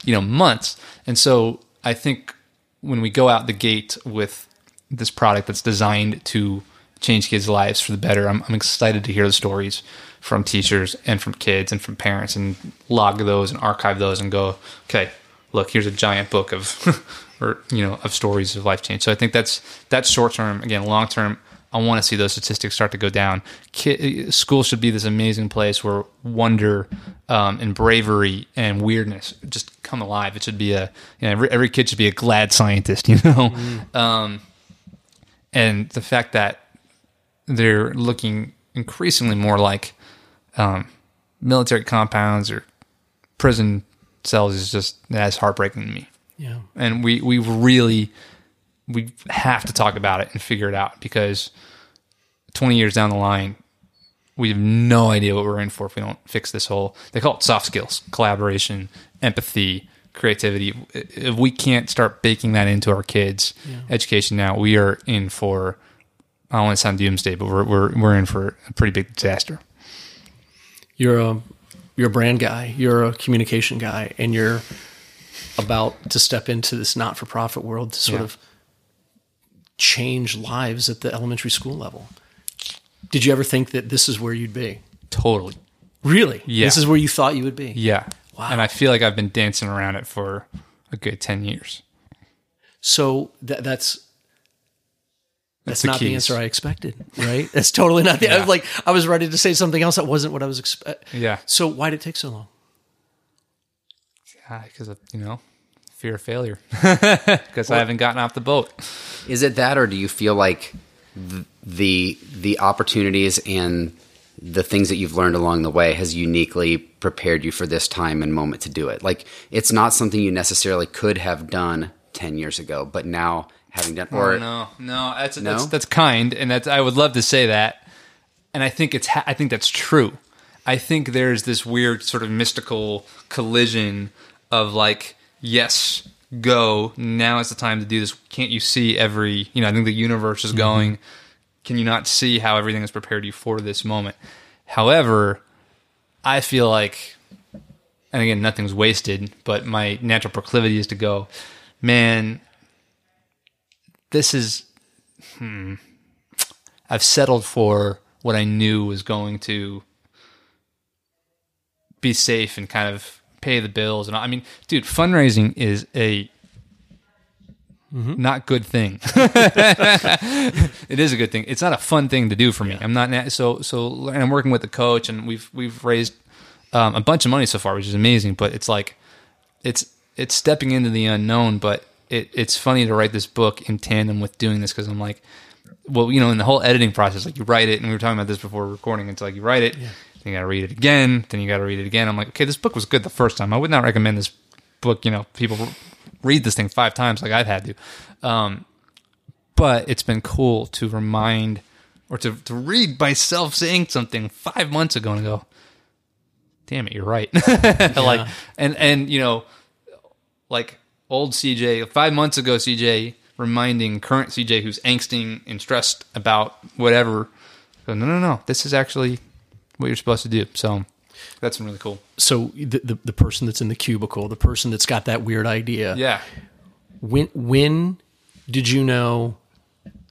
you know, months, and so. I think when we go out the gate with this product that's designed to change kids' lives for the better. I'm, I'm excited to hear the stories from teachers and from kids and from parents, and log those and archive those and go, okay, look, here's a giant book of, or you know, of stories of life change. So I think that's that's short term. Again, long term, I want to see those statistics start to go down. Kid, school should be this amazing place where wonder um, and bravery and weirdness just come alive. It should be a, you know, every, every kid should be a glad scientist, you know. Mm. Um, and the fact that they're looking increasingly more like um, military compounds or prison cells is just that's heartbreaking to me. Yeah, and we we really. We have to talk about it and figure it out, because twenty years down the line, we have no idea what we're in for if we don't fix this whole, they call it soft skills, collaboration, empathy, creativity. If we can't start baking that into our kids' yeah. education now, we are in for, I don't want to sound doomsday, but we're, we're, we're in for a pretty big disaster. You're a, you're a brand guy, you're a communication guy, and you're about to step into this not-for-profit world to sort yeah. of change lives at the elementary school level. Did you ever think that this is where you'd be? Totally. Really? Yeah. This is where you thought you would be? Yeah. Wow. And I feel like I've been dancing around it for a good ten years. So th- that's, that's, that's not the answer I expected, right? That's totally not the, yeah. I was like, I was ready to say something else. That wasn't what I was expecting. Yeah. So why did it take so long? Yeah, because, you know, fear of failure, because well, I haven't gotten off the boat. Is it that, or do you feel like the, the the opportunities and the things that you've learned along the way has uniquely prepared you for this time and moment to do it? Like, it's not something you necessarily could have done ten years ago, but now having done. Or oh, no, no, that's, no, that's that's kind, and that's I would love to say that, and I think it's ha- I think that's true. I think there's this weird sort of mystical collision of like. Yes, go. Now is the time to do this. Can't you see every, you know, I think the universe is going, mm-hmm. Can you not see how everything has prepared you for this moment? However, I feel like, and again, nothing's wasted, but my natural proclivity is to go, man, this is, hmm, I've settled for what I knew was going to be safe and kind of pay the bills. And I mean, dude, fundraising is a mm-hmm. not good thing. It is a good thing. It's not a fun thing to do for me. Yeah. I'm not, so, so, and I'm working with a coach, and we've, we've raised um, a bunch of money so far, which is amazing, but it's like, it's, it's stepping into the unknown, but it, it's funny to write this book in tandem with doing this. Cause I'm like, well, you know, in the whole editing process, like you write it, and we were talking about this before recording. It's like, you write it. Yeah. Then you got to read it again. Then you got to read it again. I'm like, okay, this book was good the first time. I would not recommend this book. You know, people read this thing five times like I've had to. Um, but it's been cool to remind or to, to read myself saying something five months ago and go, damn it, you're right. Yeah. Like, and, and, you know, like old C J, five months ago, C J reminding current C J who's angsting and stressed about whatever. Go, no, no, no. This is actually what you're supposed to do. So that's been really cool. So the, the the person that's in the cubicle, the person that's got that weird idea. Yeah. When when did you know,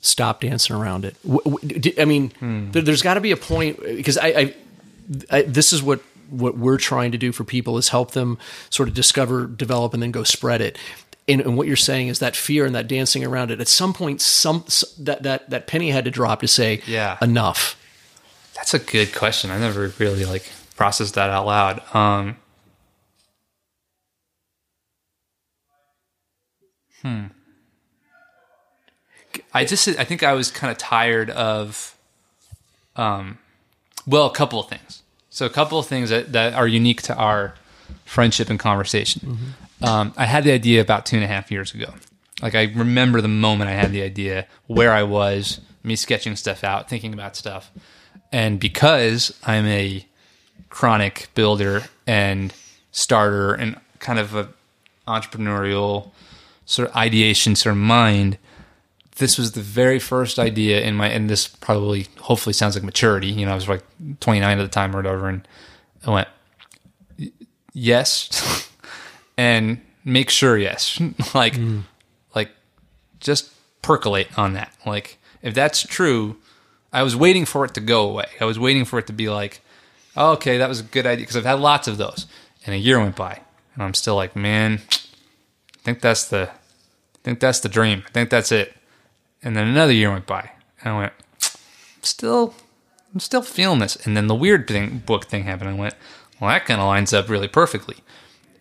stop dancing around it? W- w- did, I mean, hmm. there, there's got to be a point, because I, I, I this is what, what we're trying to do for people is help them sort of discover, develop, and then go spread it. And, and what you're saying is that fear and that dancing around it, at some point, some that that, that penny had to drop to say, yeah. enough. That's a good question. I never really like processed that out loud. Um, hmm. I just, I think I was kind of tired of, um, well, a couple of things. So a couple of things that, that are unique to our friendship and conversation. Mm-hmm. Um, I had the idea about two and a half years ago. Like I remember the moment I had the idea, where I was, me sketching stuff out, thinking about stuff. And because I'm a chronic builder and starter and kind of a entrepreneurial sort of ideation sort of mind, this was the very first idea in my, and this probably hopefully sounds like maturity. You know, I was like twenty-nine at the time or whatever. And I went, yes. And make sure, yes. Like, mm. like just percolate on that. Like, if that's true, I was waiting for it to go away. I was waiting for it to be like, oh, okay, that was a good idea, because I've had lots of those. And a year went by, and I'm still like, man, I think that's the, I think that's the dream. I think that's it. And then another year went by, and I went, still, I'm still feeling this. And then the weird thing, book thing happened. I went, well, that kind of lines up really perfectly.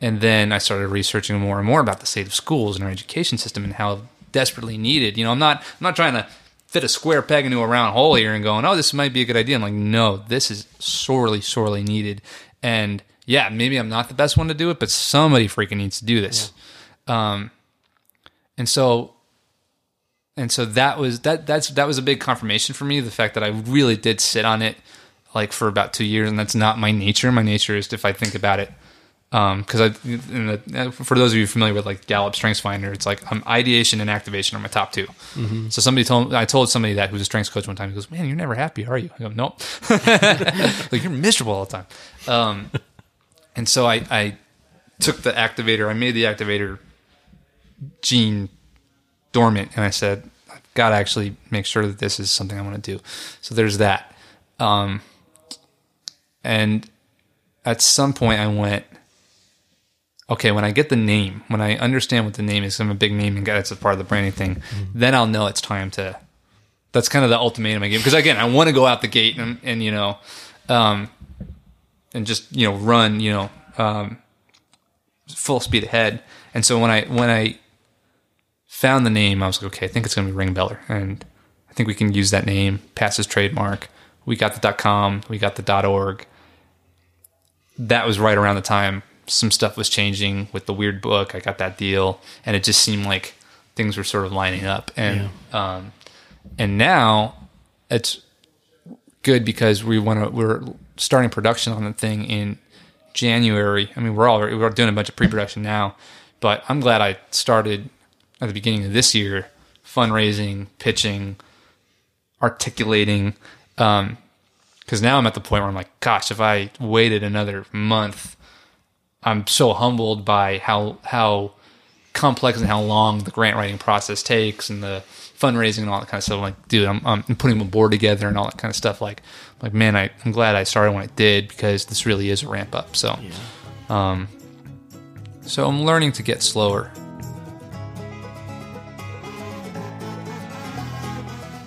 And then I started researching more and more about the state of schools and our education system and how desperately needed. You know, I'm not, I'm not trying to fit a square peg into a round hole here and going, oh, this might be a good idea. I'm like, no, this is sorely, sorely needed. And yeah, maybe I'm not the best one to do it, but somebody freaking needs to do this. Yeah. Um, and so, and so that was that. That's that was a big confirmation for me. The fact that I really did sit on it like for about two years, and that's not my nature. My nature is, if I think about it. Because um, I, in the, for those of you familiar with like Gallup StrengthsFinder, it's like um, ideation and activation are my top two. Mm-hmm. So somebody told I told somebody that who's a strengths coach one time. He goes, "Man, you're never happy, are you?" I go, "Nope." Like, you're miserable all the time. Um, and so I, I took the activator. I made the activator gene dormant, and I said, "I've got to actually make sure that this is something I want to do." So there's that. Um, and at some point, I went, okay, when I get the name, when I understand what the name is, I'm a big name and guy, that's a part of the branding thing, mm-hmm. then I'll know it's time to, that's kind of the ultimatum I give. Because again, I want to go out the gate and, and you know, um, and just, you know, run, you know, um, full speed ahead. And so when I, when I found the name, I was like, okay, I think it's going to be Ring Beller. And I think we can use that name, pass as trademark. We got the .com, we got the .org. That was right around the time some stuff was changing with the weird book. I got that deal, and it just seemed like things were sort of lining up. And, yeah. um, and now it's good because we want to, we're starting production on the thing in January. I mean, we're all, we're doing a bunch of pre-production now, but I'm glad I started at the beginning of this year, fundraising, pitching, articulating. Um, cause now I'm at the point where I'm like, gosh, if I waited another month, I'm so humbled by how how complex and how long the grant writing process takes and the fundraising and all that kind of stuff. I'm like, dude, I'm, I'm putting a board together and all that kind of stuff. Like, like man, I, I'm glad I started when I did because this really is a ramp up. So, yeah. um, so I'm learning to get slower.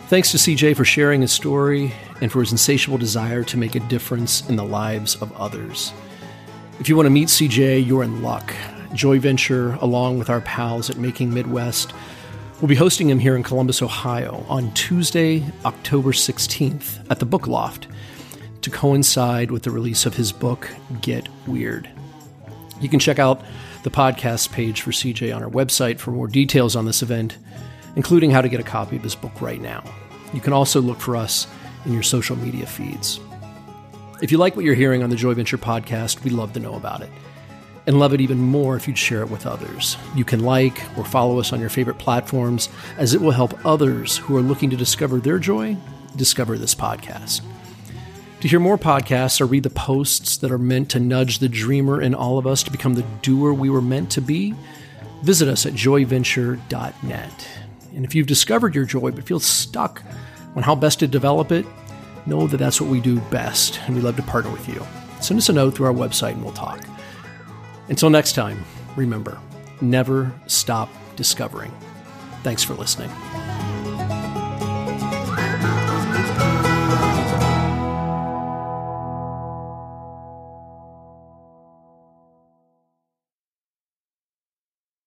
Thanks to C J for sharing his story and for his insatiable desire to make a difference in the lives of others. If you want to meet C J, you're in luck. Joy Venture, along with our pals at Making Midwest, will be hosting him here in Columbus, Ohio on Tuesday, October sixteenth at the Book Loft to coincide with the release of his book, Get Weird. You can check out the podcast page for C J on our website for more details on this event, including how to get a copy of his book right now. You can also look for us in your social media feeds. If you like what you're hearing on the Joy Venture podcast, we love to know about it. And love it even more if you'd share it with others. You can like or follow us on your favorite platforms, as it will help others who are looking to discover their joy discover this podcast. To hear more podcasts or read the posts that are meant to nudge the dreamer in all of us to become the doer we were meant to be, visit us at joy venture dot net. And if you've discovered your joy but feel stuck on how best to develop it, know that that's what we do best, and we love to partner with you. Send us a note through our website, and we'll talk. Until next time, remember, never stop discovering. Thanks for listening.